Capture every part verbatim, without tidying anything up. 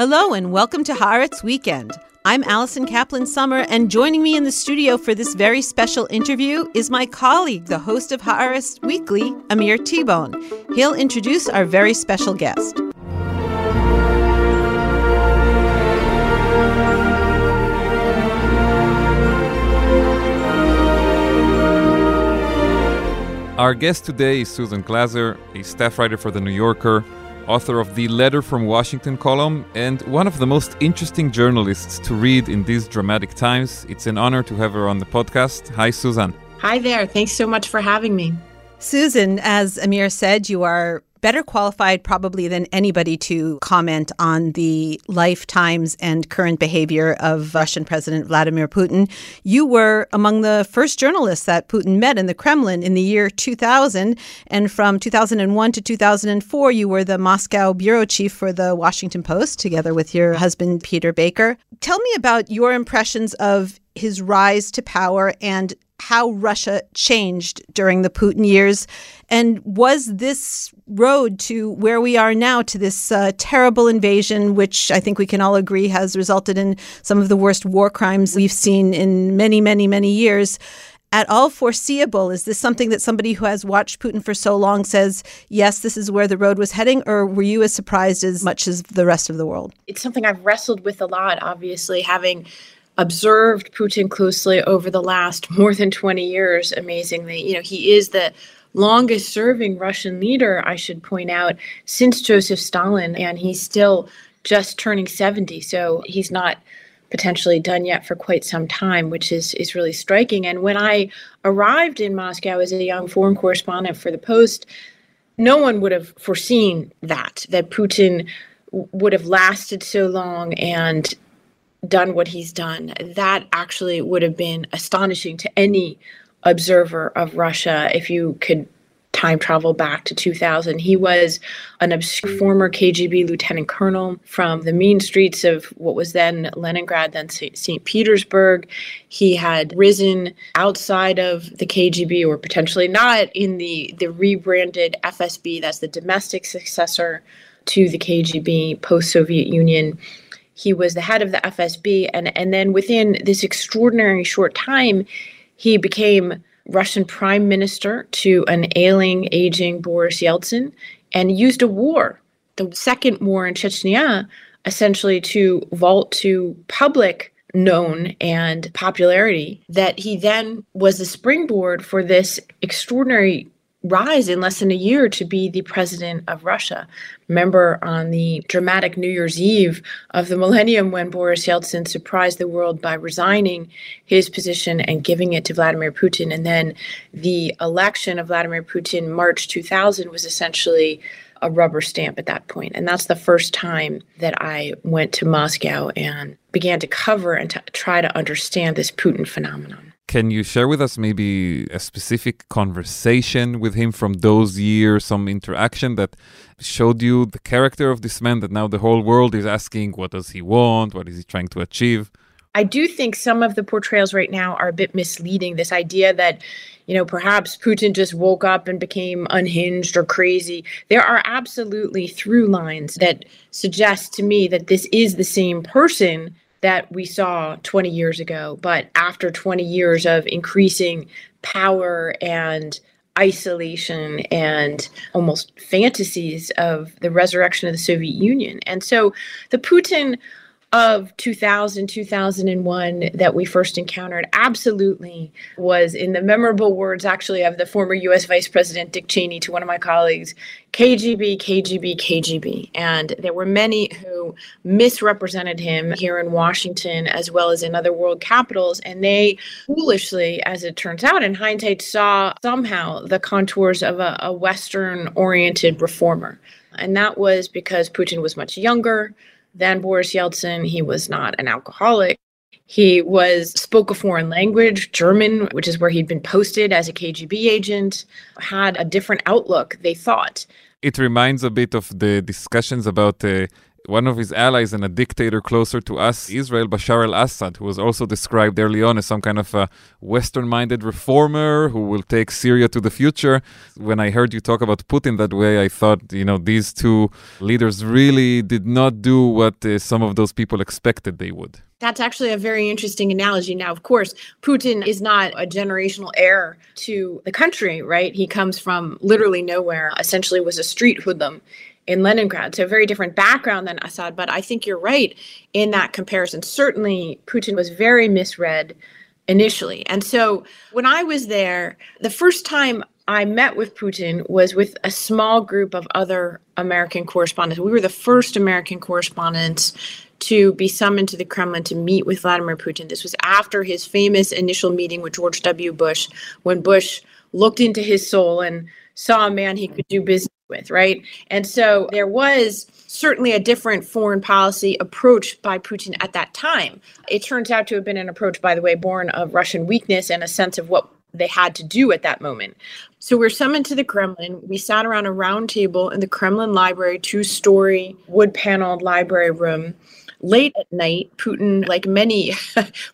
Hello and welcome to Haaretz Weekend. I'm Alison Kaplan-Summer, and joining me in the studio for this very special interview is my colleague, the host of Haaretz Weekly, Amir Tibon. He'll introduce our very special guest. Our guest today is Susan Glasser, a staff writer for The New Yorker, author of the Letter from Washington column, and one of the most interesting journalists to read in these dramatic times. It's an honor to have her on the podcast. Hi, Susan. Hi there. Thanks so much for having me. Susan, as Amir said, you are better qualified probably than anybody to comment on the lifetimes and current behavior of Russian President Vladimir Putin. You were among the first journalists that Putin met in the Kremlin in the year two thousand. And from two thousand one to two thousand four, you were the Moscow bureau chief for the Washington Post, together with your husband, Peter Baker. Tell me about your impressions of his rise to power and how Russia changed during the Putin years. And was this road to where we are now, to this uh, terrible invasion, which I think we can all agree has resulted in some of the worst war crimes we've seen in many, many, many years, at all foreseeable? Is this something that somebody who has watched Putin for so long says, yes, this is where the road was heading? Or were you as surprised as much as the rest of the world? It's something I've wrestled with a lot, obviously, having observed Putin closely over the last more than twenty years, amazingly. You know, he is the longest serving Russian leader, I should point out, since Joseph Stalin, and he's still just turning seventy. So he's not potentially done yet for quite some time, which is, is really striking. And when I arrived in Moscow as a young foreign correspondent for the Post, no one would have foreseen that, that Putin w- would have lasted so long and done what he's done. That actually would have been astonishing to any observer of Russia if you could time travel back to two thousand. He was an obscure former K G B lieutenant colonel from the mean streets of what was then Leningrad, then Saint Petersburg. He had risen outside of the K G B, or potentially not, in the, the rebranded F S B, that's the domestic successor to the K G B post-Soviet Union. He was the head of the F S B, and, and then within this extraordinary short time, he became Russian prime minister to an ailing, aging Boris Yeltsin, and used a war, the second war in Chechnya, essentially to vault to public known and popularity, that he then was the springboard for this extraordinary rise in less than a year to be the president of Russia. Remember on the dramatic New Year's Eve of the millennium when Boris Yeltsin surprised the world by resigning his position and giving it to Vladimir Putin. And then the election of Vladimir Putin, March two thousand, was essentially a rubber stamp at that point. And that's the first time that I went to Moscow and began to cover and to try to understand this Putin phenomenon. Can you share with us maybe a specific conversation with him from those years, some interaction that showed you the character of this man that now the whole world is asking, what does he want? What is he trying to achieve? I do think some of the portrayals right now are a bit misleading. This idea that, you know, perhaps Putin just woke up and became unhinged or crazy. There are absolutely through lines that suggest to me that this is the same person that we saw twenty years ago, but after twenty years of increasing power and isolation and almost fantasies of the resurrection of the Soviet Union. And so the Putin of two thousand, two thousand one that we first encountered absolutely was, in the memorable words actually of the former U S Vice President Dick Cheney to one of my colleagues, K G B, K G B, K G B. And there were many who misrepresented him here in Washington as well as in other world capitals. And they foolishly, as it turns out, in hindsight, saw somehow the contours of a, a Western-oriented reformer. And that was because Putin was much younger than Boris Yeltsin. He was not an alcoholic. He was spoke a foreign language, German, which is where he'd been posted as a K G B agent, had a different outlook, they thought. It reminds a bit of the discussions about uh, one of his allies and a dictator closer to us, Israel, Bashar al-Assad, who was also described early on as some kind of a Western-minded reformer who will take Syria to the future. When I heard you talk about Putin that way, I thought, you know, these two leaders really did not do what uh, some of those people expected they would. That's actually a very interesting analogy. Now, of course, Putin is not a generational heir to the country, right? He comes from literally nowhere, essentially was a street hoodlum in Leningrad. So a very different background than Assad. But I think you're right in that comparison. Certainly, Putin was very misread initially. And so when I was there, the first time I met with Putin was with a small group of other American correspondents. We were the first American correspondents to be summoned to the Kremlin to meet with Vladimir Putin. This was after his famous initial meeting with George W. Bush, when Bush looked into his soul and saw a man he could do business with, right? And so there was certainly a different foreign policy approach by Putin at that time. It turns out to have been an approach, by the way, born of Russian weakness and a sense of what they had to do at that moment. So we're summoned to the Kremlin. We sat around a round table in the Kremlin library, two-story wood-paneled library room. Late at night, Putin, like many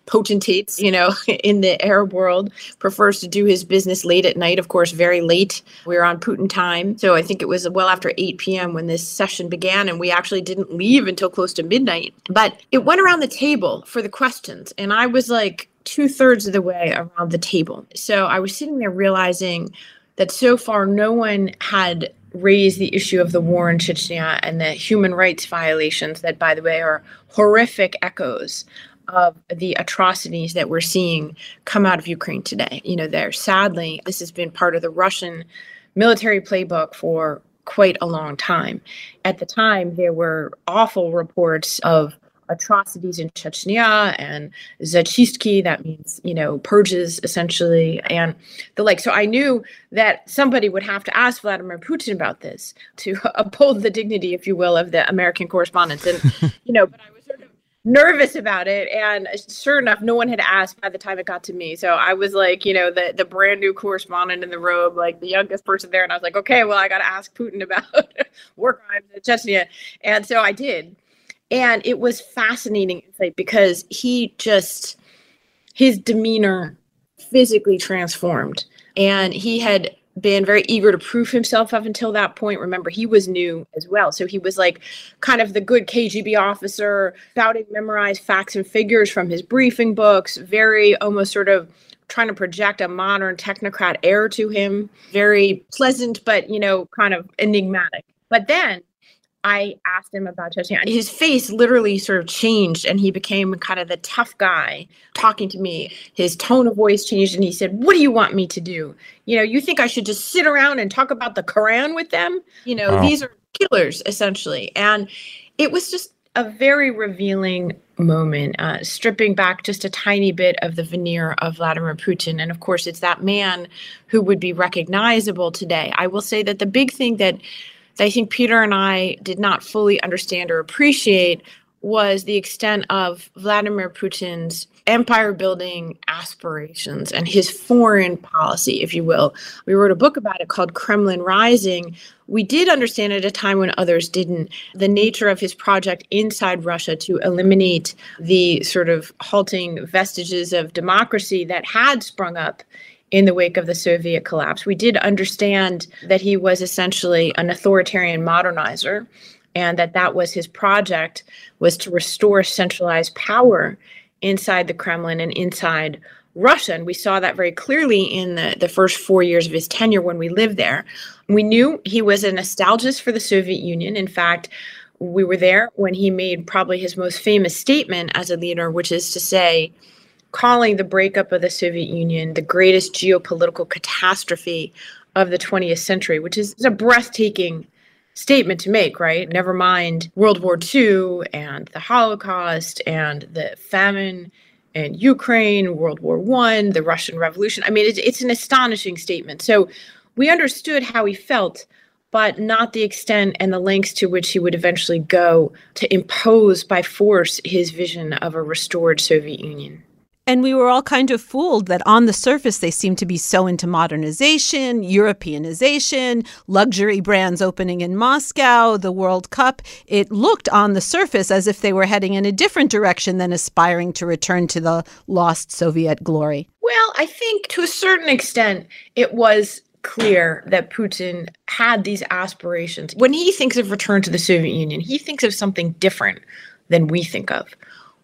potentates, you know, in the Arab world, prefers to do his business late at night, of course, very late. We were on Putin time. So I think it was well after eight p.m. when this session began, and we actually didn't leave until close to midnight. But it went around the table for the questions, and I was like two-thirds of the way around the table. So I was sitting there realizing that so far no one had raise the issue of the war in Chechnya and the human rights violations that, by the way, are horrific echoes of the atrocities that we're seeing come out of Ukraine today. You know, there, sadly, this has been part of the Russian military playbook for quite a long time. At the time, there were awful reports of atrocities in Chechnya and zachistki, that means, you know, purges essentially, and the like. So I knew that somebody would have to ask Vladimir Putin about this to uphold the dignity, if you will, of the American correspondence. And, you know, but I was sort of nervous about it. And sure enough, no one had asked by the time it got to me. So I was like, you know, the, the brand new correspondent in the robe, like the youngest person there. And I was like, okay, well, I got to ask Putin about war crimes in Chechnya. And so I did. And it was fascinating insight because he just, his demeanor physically transformed. And he had been very eager to prove himself up until that point. Remember, he was new as well. So he was like kind of the good K G B officer, shouting memorized facts and figures from his briefing books, very almost sort of trying to project a modern technocrat air to him, very pleasant, but, you know, kind of enigmatic. But then I asked him about Chechnya. His face literally sort of changed, and he became kind of the tough guy talking to me. His tone of voice changed, and he said, "What do you want me to do? You know, you think I should just sit around and talk about the Quran with them? You know, wow. These are killers, essentially." And it was just a very revealing moment, uh, stripping back just a tiny bit of the veneer of Vladimir Putin. And of course, it's that man who would be recognizable today. I will say that the big thing that I think Peter and I did not fully understand or appreciate was the extent of Vladimir Putin's empire-building aspirations and his foreign policy, if you will. We wrote a book about it called Kremlin Rising. We did understand at a time when others didn't the nature of his project inside Russia to eliminate the sort of halting vestiges of democracy that had sprung up in the wake of the Soviet collapse. We did understand that he was essentially an authoritarian modernizer, and that that was his project, was to restore centralized power inside the Kremlin and inside Russia. And we saw that very clearly in the, the first four years of his tenure when we lived there. We knew he was a nostalgist for the Soviet Union. In fact, we were there when he made probably his most famous statement as a leader, which is to say, calling the breakup of the Soviet Union the greatest geopolitical catastrophe of the twentieth century, which is a breathtaking statement to make, right? Never mind World War Two and the Holocaust and the famine in Ukraine, World War One, the Russian Revolution. I mean, it's, it's an astonishing statement. So we understood how he felt, but not the extent and the lengths to which he would eventually go to impose by force his vision of a restored Soviet Union. And we were all kind of fooled that on the surface, they seemed to be so into modernization, Europeanization, luxury brands opening in Moscow, the World Cup. It looked on the surface as if they were heading in a different direction than aspiring to return to the lost Soviet glory. Well, I think to a certain extent, it was clear that Putin had these aspirations. When he thinks of return to the Soviet Union, he thinks of something different than we think of.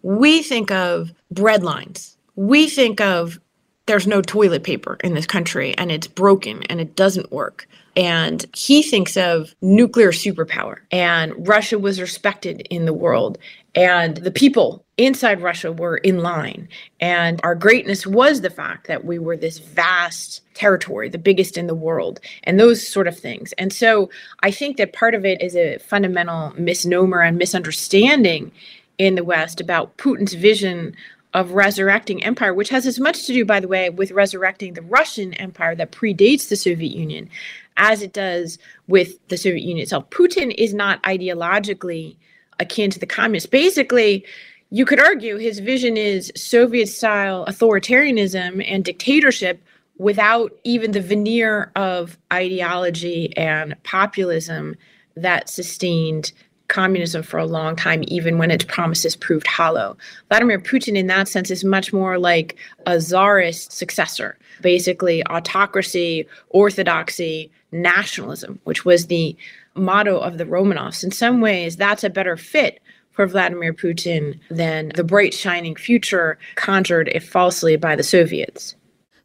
We think of breadlines. We think of there's no toilet paper in this country and it's broken and it doesn't work. And he thinks of nuclear superpower and Russia was respected in the world and the people inside Russia were in line. And our greatness was the fact that we were this vast territory, the biggest in the world, and those sort of things. And so I think that part of it is a fundamental misnomer and misunderstanding in the West about Putin's vision of resurrecting empire, which has as much to do, by the way, with resurrecting the Russian empire that predates the Soviet Union as it does with the Soviet Union itself. Putin is not ideologically akin to the communists. Basically, you could argue his vision is Soviet-style authoritarianism and dictatorship without even the veneer of ideology and populism that sustained communism for a long time, even when its promises proved hollow. Vladimir Putin, in that sense, is much more like a czarist successor, basically autocracy, orthodoxy, nationalism, which was the motto of the Romanovs. In some ways, that's a better fit for Vladimir Putin than the bright, shining future conjured, if falsely, by the Soviets.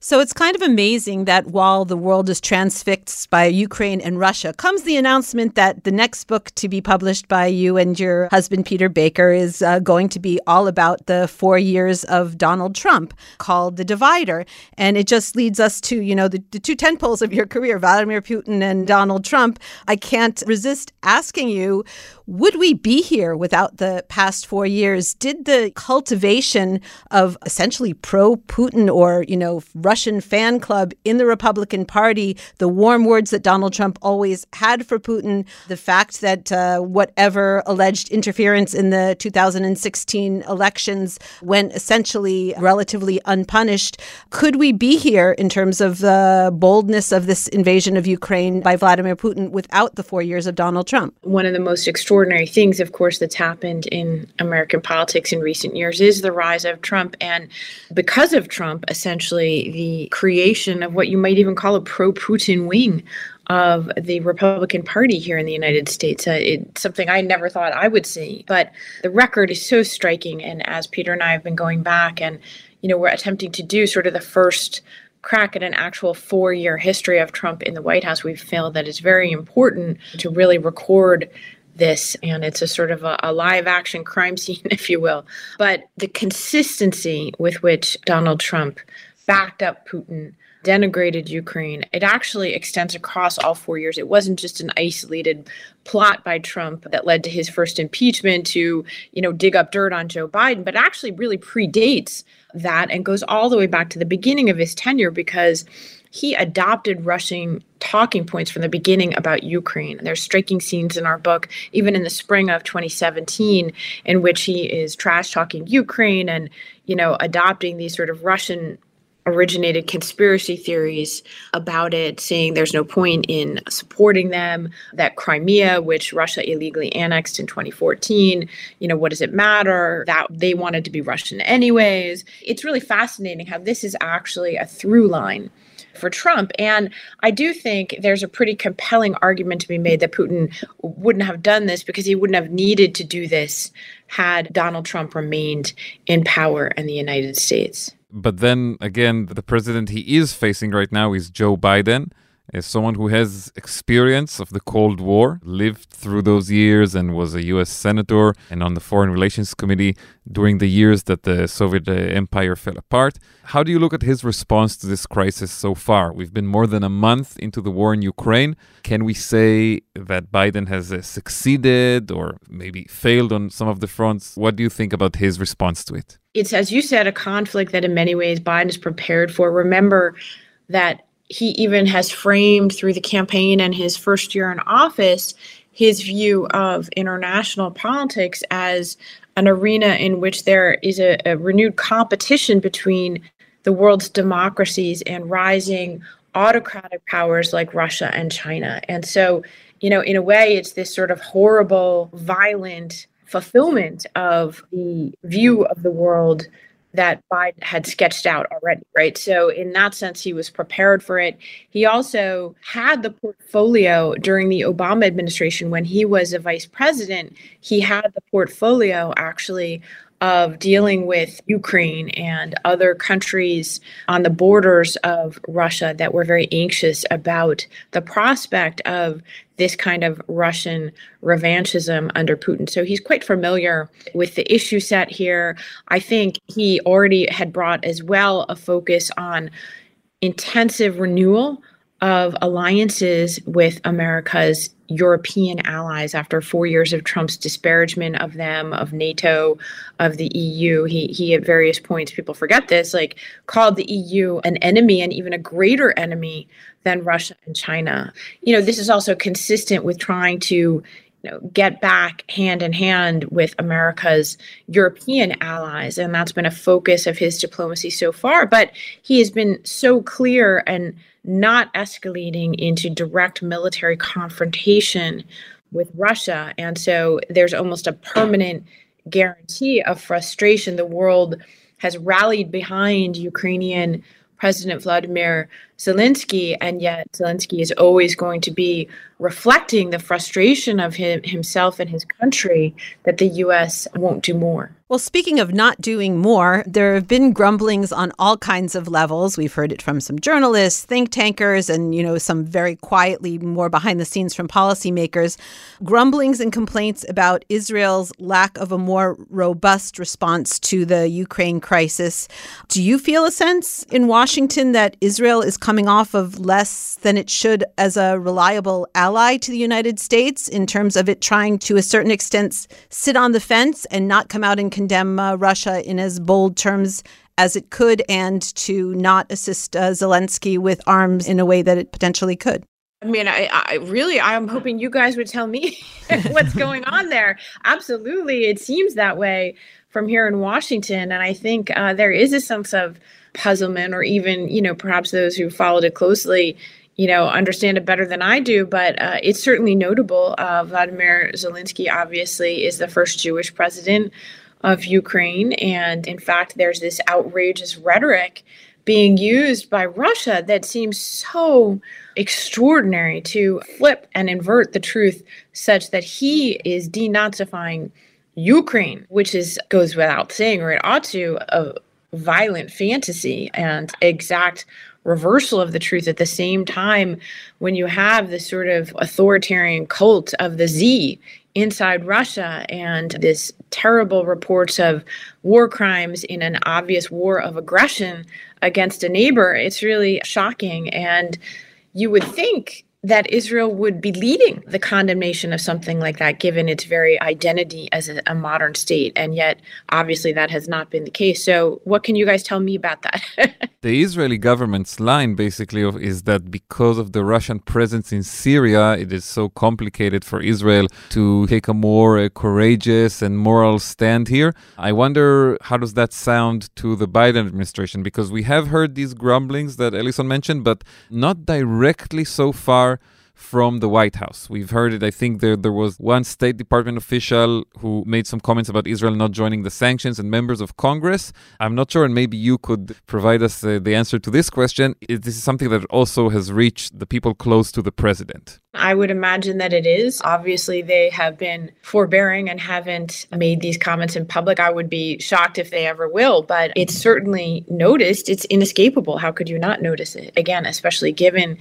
So it's kind of amazing that while the world is transfixed by Ukraine and Russia, comes the announcement that the next book to be published by you and your husband, Peter Baker, is uh, going to be all about the four years of Donald Trump, called The Divider. And it just leads us to, you know, the, the two tentpoles of your career, Vladimir Putin and Donald Trump. I can't resist asking you, would we be here without the past four years? Did the cultivation of essentially pro-Putin or, you know, Russian fan club in the Republican Party, the warm words that Donald Trump always had for Putin, the fact that uh, whatever alleged interference in the two thousand sixteen elections went essentially relatively unpunished. Could we be here in terms of the boldness of this invasion of Ukraine by Vladimir Putin without the four years of Donald Trump? One of the most extraordinary things, of course, that's happened in American politics in recent years is the rise of Trump. And because of Trump, essentially, the creation of what you might even call a pro-Putin wing of the Republican Party here in the United States. Uh, it's something I never thought I would see. But the record is so striking. And as Peter and I have been going back and, you know, we're attempting to do sort of the first crack at an actual four-year history of Trump in the White House, we feel that it's very important to really record this, and it's a sort of a, a live action crime scene, if you will. But the consistency with which Donald Trump backed up Putin, denigrated Ukraine, it actually extends across all four years. It wasn't just an isolated plot by Trump that led to his first impeachment to, you know, dig up dirt on Joe Biden, but actually really predates that and goes all the way back to the beginning of his tenure because he adopted Russian talking points from the beginning about Ukraine. There's striking scenes in our book, even in the spring of twenty seventeen, in which he is trash talking Ukraine and, you know, adopting these sort of Russian originated conspiracy theories about it, saying there's no point in supporting them, that Crimea, which Russia illegally annexed in twenty fourteen, you know, what does it matter, that they wanted to be Russian anyways. It's really fascinating how this is actually a through line for Trump. And I do think there's a pretty compelling argument to be made that Putin wouldn't have done this because he wouldn't have needed to do this had Donald Trump remained in power in the United States. But then again, the president he is facing right now is Joe Biden, as someone who has experience of the Cold War, lived through those years and was a U S senator and on the Foreign Relations Committee during the years that the Soviet empire fell apart. How do you look at his response to this crisis so far? We've been more than a month into the war in Ukraine. Can we say that Biden has succeeded or maybe failed on some of the fronts? What do you think about his response to it? It's, as you said, a conflict that in many ways Biden is prepared for. Remember that he even has framed through the campaign and his first year in office his view of international politics as an arena in which there is a, a renewed competition between the world's democracies and rising autocratic powers like Russia and China. And so, you know, in a way, it's this sort of horrible, violent fulfillment of the view of the world that Biden had sketched out already, right? So in that sense, he was prepared for it. He also had the portfolio during the Obama administration when he was a vice president. He had the portfolio actually of dealing with Ukraine and other countries on the borders of Russia that were very anxious about the prospect of this kind of Russian revanchism under Putin. So he's quite familiar with the issue set here. I think he already had brought as well a focus on intensive renewal of alliances with America's European allies after four years of Trump's disparagement of them, of NATO, of the E U. He, he at various points, people forget this, like called the E U an enemy and even a greater enemy than Russia and China. You know, this is also consistent with trying to you know, get back hand in hand with America's European allies. And that's been a focus of his diplomacy so far. But he has been so clear and not escalating into direct military confrontation with Russia. And so there's almost a permanent guarantee of frustration. The world has rallied behind Ukrainian President Volodymyr Zelensky, and yet Zelensky is always going to be reflecting the frustration of him, himself and his country that the U S won't do more. Well, speaking of not doing more, there have been grumblings on all kinds of levels. We've heard it from some journalists, think tankers, and, you know, some very quietly more behind the scenes from policymakers. Grumblings and complaints about Israel's lack of a more robust response to the Ukraine crisis. Do you feel a sense in Washington that Israel is coming off of less than it should as a reliable ally to the United States in terms of it trying to a certain extent sit on the fence and not come out and condemn uh, Russia in as bold terms as it could and to not assist uh, Zelensky with arms in a way that it potentially could? I mean, I, I really, I'm hoping you guys would tell me what's going on there. Absolutely. It seems that way from here in Washington. And I think uh, there is a sense of puzzlement, or even, you know, perhaps those who followed it closely, you know, understand it better than I do, but uh, it's certainly notable. Uh, Vladimir Zelensky, obviously, is the first Jewish president of Ukraine. And in fact, there's this outrageous rhetoric being used by Russia that seems so extraordinary to flip and invert the truth such that he is denazifying Ukraine, which is goes without saying, or it ought to, a violent fantasy and exact reversal of the truth. At the same time, when you have this sort of authoritarian cult of the Z inside Russia and this terrible reports of war crimes in an obvious war of aggression against a neighbor, it's really shocking. And you would think that Israel would be leading the condemnation of something like that, given its very identity as a, a modern state. And yet, obviously, that has not been the case. So what can you guys tell me about that? The Israeli government's line, basically, is that because of the Russian presence in Syria, it is so complicated for Israel to take a more uh, courageous and moral stand here. I wonder, how does that sound to the Biden administration? Because we have heard these grumblings that Alison mentioned, but not directly so far from the White House. We've heard it. I think there, there was one State Department official who made some comments about Israel not joining the sanctions and members of Congress. I'm not sure, and maybe you could provide us uh, the answer to this question. This is something that also has reached the people close to the president. I would imagine that it is. Obviously, they have been forbearing and haven't made these comments in public. I would be shocked if they ever will, but it's certainly noticed. It's inescapable. How could you not notice it? Again, especially given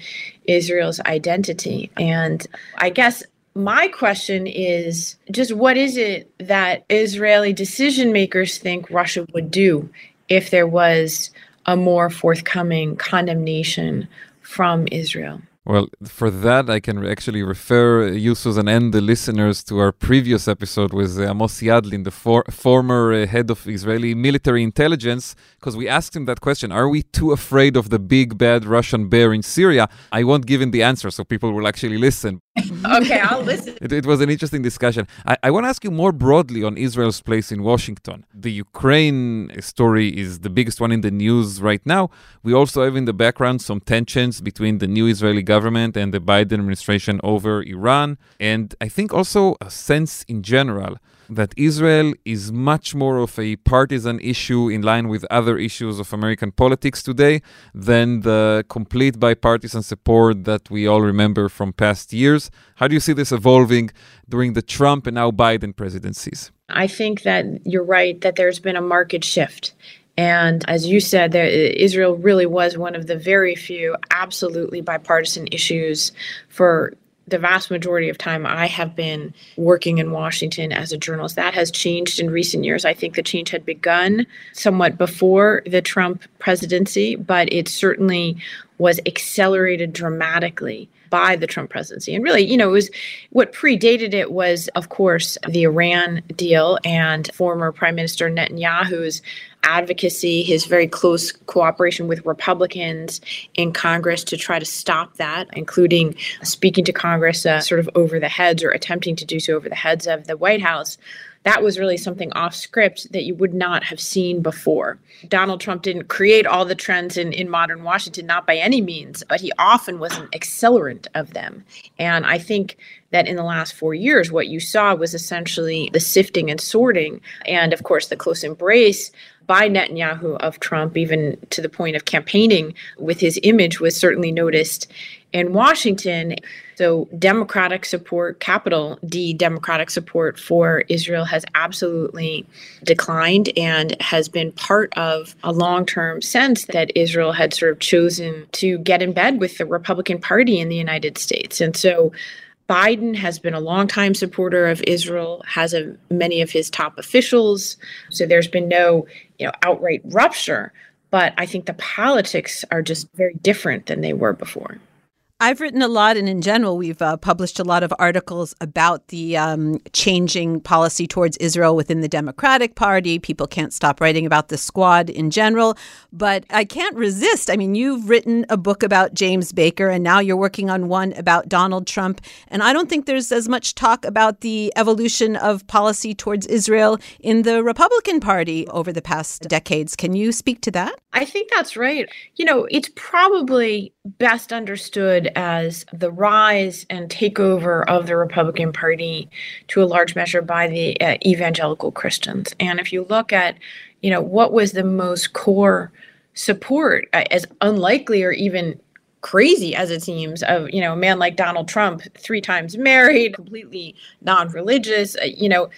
Israel's identity. And I guess my question is just what is it that Israeli decision makers think Russia would do if there was a more forthcoming condemnation from Israel? Well, for that, I can actually refer you, Susan, and the listeners to our previous episode with Amos Yadlin, the for- former uh, head of Israeli military intelligence, because we asked him that question. Are we too afraid of the big, bad Russian bear in Syria? I won't give him the answer, so people will actually listen. Okay, I'll listen. It, it was an interesting discussion. I, I want to ask you more broadly on Israel's place in Washington. The Ukraine story is the biggest one in the news right now. We also have in the background some tensions between the new Israeli government and the Biden administration over Iran. And I think also a sense in general that Israel is much more of a partisan issue in line with other issues of American politics today than the complete bipartisan support that we all remember from past years. How do you see this evolving during the Trump and now Biden presidencies? I think that you're right, that there's been a marked shift. And as you said, there, Israel really was one of the very few absolutely bipartisan issues for the vast majority of time I have been working in Washington as a journalist. That has changed in recent years. I think the change had begun somewhat before the Trump presidency, but it certainly was accelerated dramatically by the Trump presidency. And really, you know, it was what predated it was, of course, the Iran deal and former Prime Minister Netanyahu's advocacy, his very close cooperation with Republicans in Congress to try to stop that, including speaking to Congress uh, sort of over the heads or attempting to do so over the heads of the White House. That was really something off script that you would not have seen before. Donald Trump didn't create all the trends in, in modern Washington, not by any means, but he often was an accelerant of them. And I think that in the last four years, what you saw was essentially the sifting and sorting and, of course, the close embrace by Netanyahu of Trump, even to the point of campaigning with his image, was certainly noticed in Washington. So Democratic support, capital D, Democratic support for Israel has absolutely declined and has been part of a long-term sense that Israel had sort of chosen to get in bed with the Republican Party in the United States. And so Biden has been a longtime supporter of Israel, has a, many of his top officials. So there's been no, you know, outright rupture. But I think the politics are just very different than they were before. I've written a lot, and in general, we've uh, published a lot of articles about the um, changing policy towards Israel within the Democratic Party. People can't stop writing about the squad in general, but I can't resist. I mean, you've written a book about James Baker, and now you're working on one about Donald Trump. And I don't think there's as much talk about the evolution of policy towards Israel in the Republican Party over the past decades. Can you speak to that? I think that's right. You know, it's probably best understood as the rise and takeover of the Republican Party to a large measure by the uh, evangelical Christians. And if you look at, you know, what was the most core support, uh, as unlikely or even crazy as it seems, of, you know, a man like Donald Trump, three times married, completely non-religious, uh, you know,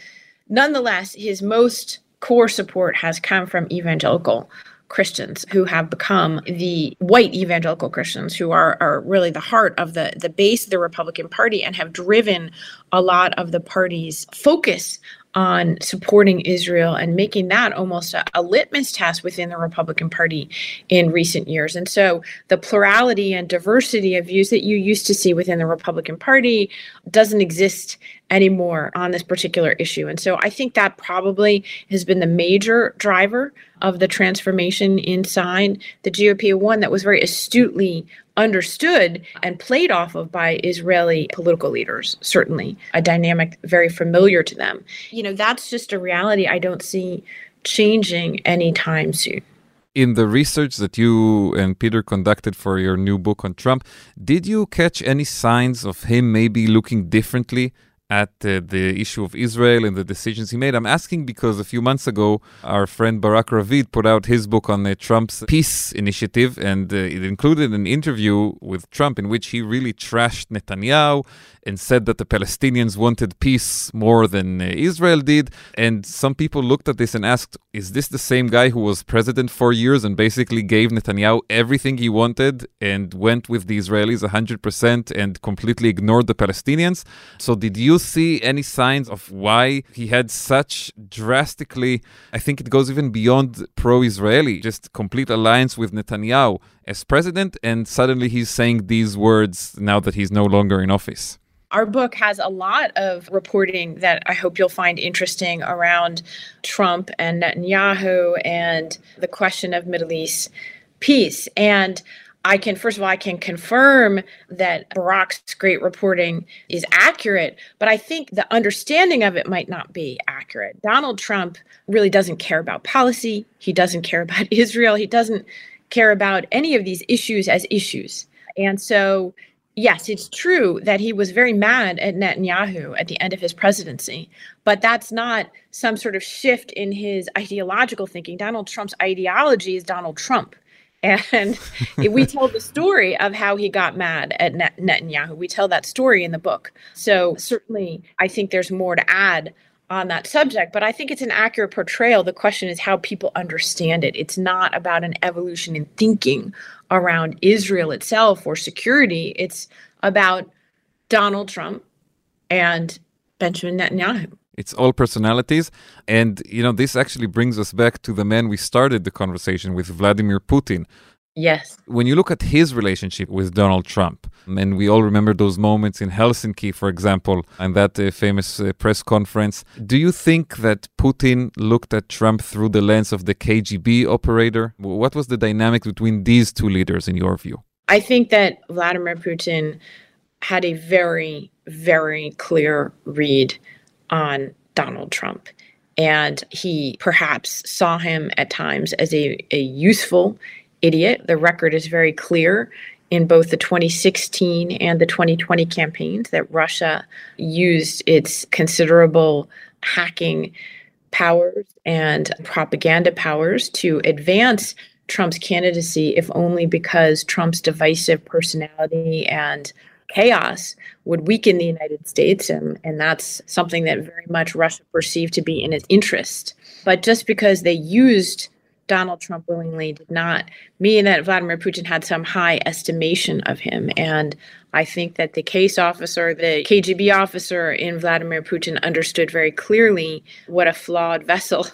nonetheless, his most core support has come from evangelical Christians who have become the white evangelical Christians who are, are really the heart of the, the base of the Republican Party and have driven a lot of the party's focus on supporting Israel and making that almost a, a litmus test within the Republican Party in recent years. And so the plurality and diversity of views that you used to see within the Republican Party doesn't exist anymore on this particular issue. And so I think that probably has been the major driver of the transformation inside the G O P, one that was very astutely understood and played off of by Israeli political leaders, certainly a dynamic very familiar to them. You know, that's just a reality I don't see changing anytime soon. In the research that you and Peter conducted for your new book on Trump, did you catch any signs of him maybe looking differently at uh, the issue of Israel and the decisions he made? I'm asking because a few months ago, our friend Barak Ravid put out his book on uh, Trump's peace initiative, and uh, it included an interview with Trump in which he really trashed Netanyahu and said that the Palestinians wanted peace more than uh, Israel did. And some people looked at this and asked, is this the same guy who was president for years and basically gave Netanyahu everything he wanted and went with the Israelis one hundred percent and completely ignored the Palestinians? So did you see any signs of why he had such drastically, I think it goes even beyond pro-Israeli, just complete alliance with Netanyahu as president, and suddenly he's saying these words now that he's no longer in office? Our book has a lot of reporting that I hope you'll find interesting around Trump and Netanyahu and the question of Middle East peace. And I can, first of all, I can confirm that Barak's great reporting is accurate, but I think the understanding of it might not be accurate. Donald Trump really doesn't care about policy. He doesn't care about Israel. He doesn't care about any of these issues as issues. And so, yes, it's true that he was very mad at Netanyahu at the end of his presidency, but that's not some sort of shift in his ideological thinking. Donald Trump's ideology is Donald Trump. And we tell the story of how he got mad at Net- Netanyahu. We tell that story in the book. So certainly, I think there's more to add on that subject, but I think it's an accurate portrayal. The question is how people understand it. It's not about an evolution in thinking around Israel itself or security. It's about Donald Trump and Benjamin Netanyahu. It's all personalities. And, you know, this actually brings us back to the man we started the conversation with, Vladimir Putin. Yes. When you look at his relationship with Donald Trump, and we all remember those moments in Helsinki, for example, and that uh, famous uh, press conference, do you think that Putin looked at Trump through the lens of the K G B operator? What was the dynamic between these two leaders, in your view? I think that Vladimir Putin had a very, very clear read on Donald Trump. And he perhaps saw him at times as a, a useful idiot. The record is very clear in both the twenty sixteen and the twenty twenty campaigns that Russia used its considerable hacking powers and propaganda powers to advance Trump's candidacy, if only because Trump's divisive personality and chaos would weaken the United States, and, and that's something that very much Russia perceived to be in its interest. But just because they used Donald Trump willingly did not mean that Vladimir Putin had some high estimation of him. And I think that the case officer, the K G B officer in Vladimir Putin understood very clearly what a flawed vessel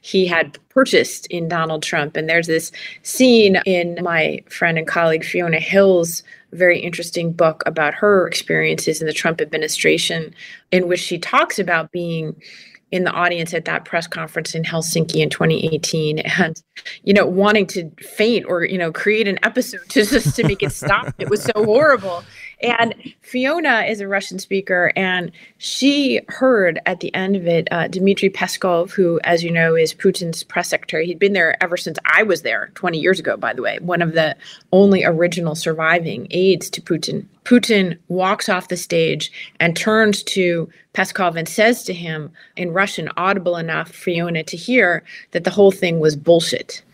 he had purchased in Donald Trump. And there's this scene in my friend and colleague Fiona Hill's very interesting book about her experiences in the Trump administration, in which she talks about being in the audience at that press conference in Helsinki in twenty eighteen and, you know, wanting to faint or, you know, create an episode to just to make it stop. It was so horrible. And Fiona is a Russian speaker, and she heard at the end of it, uh, Dmitry Peskov, who, as you know, is Putin's press secretary. He'd been there ever since I was there twenty years ago, by the way, one of the only original surviving aides to Putin. Putin walks off the stage and turns to Peskov and says to him in Russian, audible enough for Fiona to hear, that the whole thing was bullshit.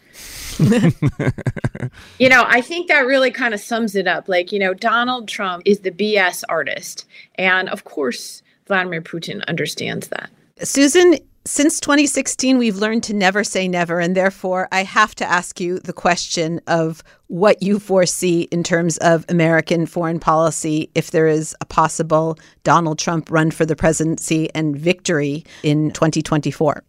You know, I think that really kind of sums it up. Like, you know, Donald Trump is the B S artist. And of course, Vladimir Putin understands that. Susan, since twenty sixteen, we've learned to never say never. And therefore, I have to ask you the question of what you foresee in terms of American foreign policy if there is a possible Donald Trump run for the presidency and victory in twenty twenty-four.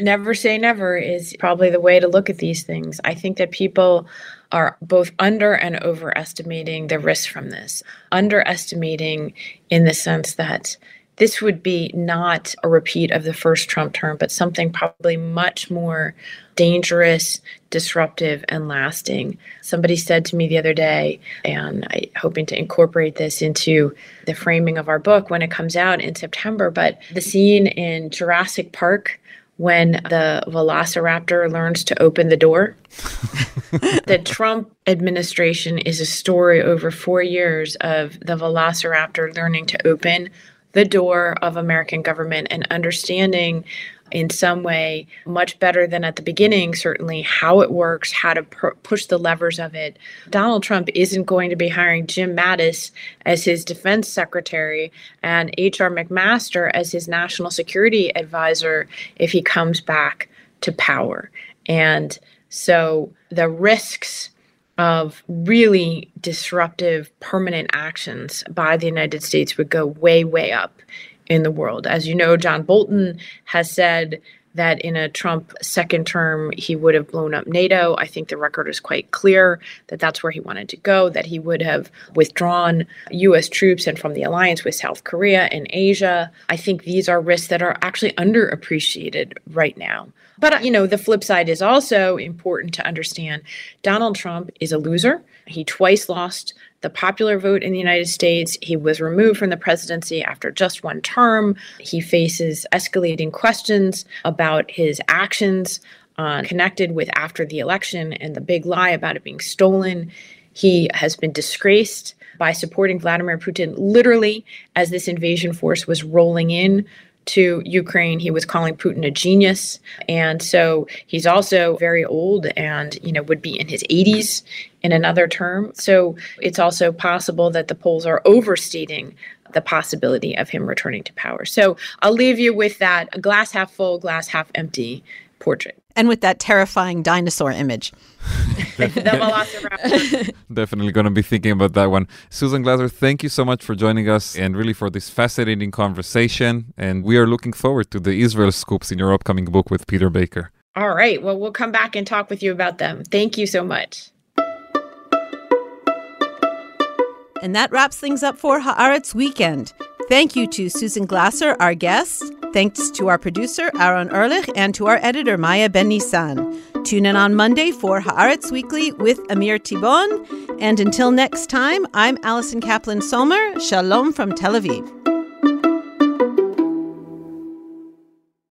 Never say never is probably the way to look at these things. I think that people are both under and overestimating the risk from this. Underestimating in the sense that this would be not a repeat of the first Trump term, but something probably much more dangerous, disruptive, and lasting. Somebody said to me the other day, and I'm hoping to incorporate this into the framing of our book when it comes out in September, but the scene in Jurassic Park when the velociraptor learns to open the door. The Trump administration is a story over four years of the velociraptor learning to open the door of American government and understanding in some way, much better than at the beginning, certainly, how it works, how to pr- push the levers of it. Donald Trump isn't going to be hiring Jim Mattis as his defense secretary and H R McMaster as his national security advisor if he comes back to power. And so the risks of really disruptive, permanent actions by the United States would go way, way up in the world. As you know, John Bolton has said that in a Trump second term, he would have blown up NATO. I think the record is quite clear that that's where he wanted to go, that he would have withdrawn U S troops and from the alliance with South Korea and Asia. I think these are risks that are actually underappreciated right now. But, you know, the flip side is also important to understand. Donald Trump is a loser. He twice lost the popular vote in the United States. He was removed from the presidency after just one term. He faces escalating questions about his actions uh, connected with after the election and the big lie about it being stolen. He has been disgraced by supporting Vladimir Putin literally as this invasion force was rolling in to Ukraine. He was calling Putin a genius. And so he's also very old and, you know, would be in his eighties in another term. So it's also possible that the polls are overstating the possibility of him returning to power. So I'll leave you with that a glass half full, glass half empty portrait. And with that terrifying dinosaur image. Definitely going to be thinking about that one. Susan Glasser, thank you so much for joining us and really for this fascinating conversation. And we are looking forward to the Israel scoops in your upcoming book with Peter Baker. All right. Well, we'll come back and talk with you about them. Thank you so much. And that wraps things up for Haaretz Weekend. Thank you to Susan Glasser, our guest. Thanks to our producer, Aaron Ehrlich, and to our editor, Maya Ben-Nissan. Tune in on Monday for Haaretz Weekly with Amir Tibon. And until next time, I'm Alison Kaplan-Sommer. Shalom from Tel Aviv.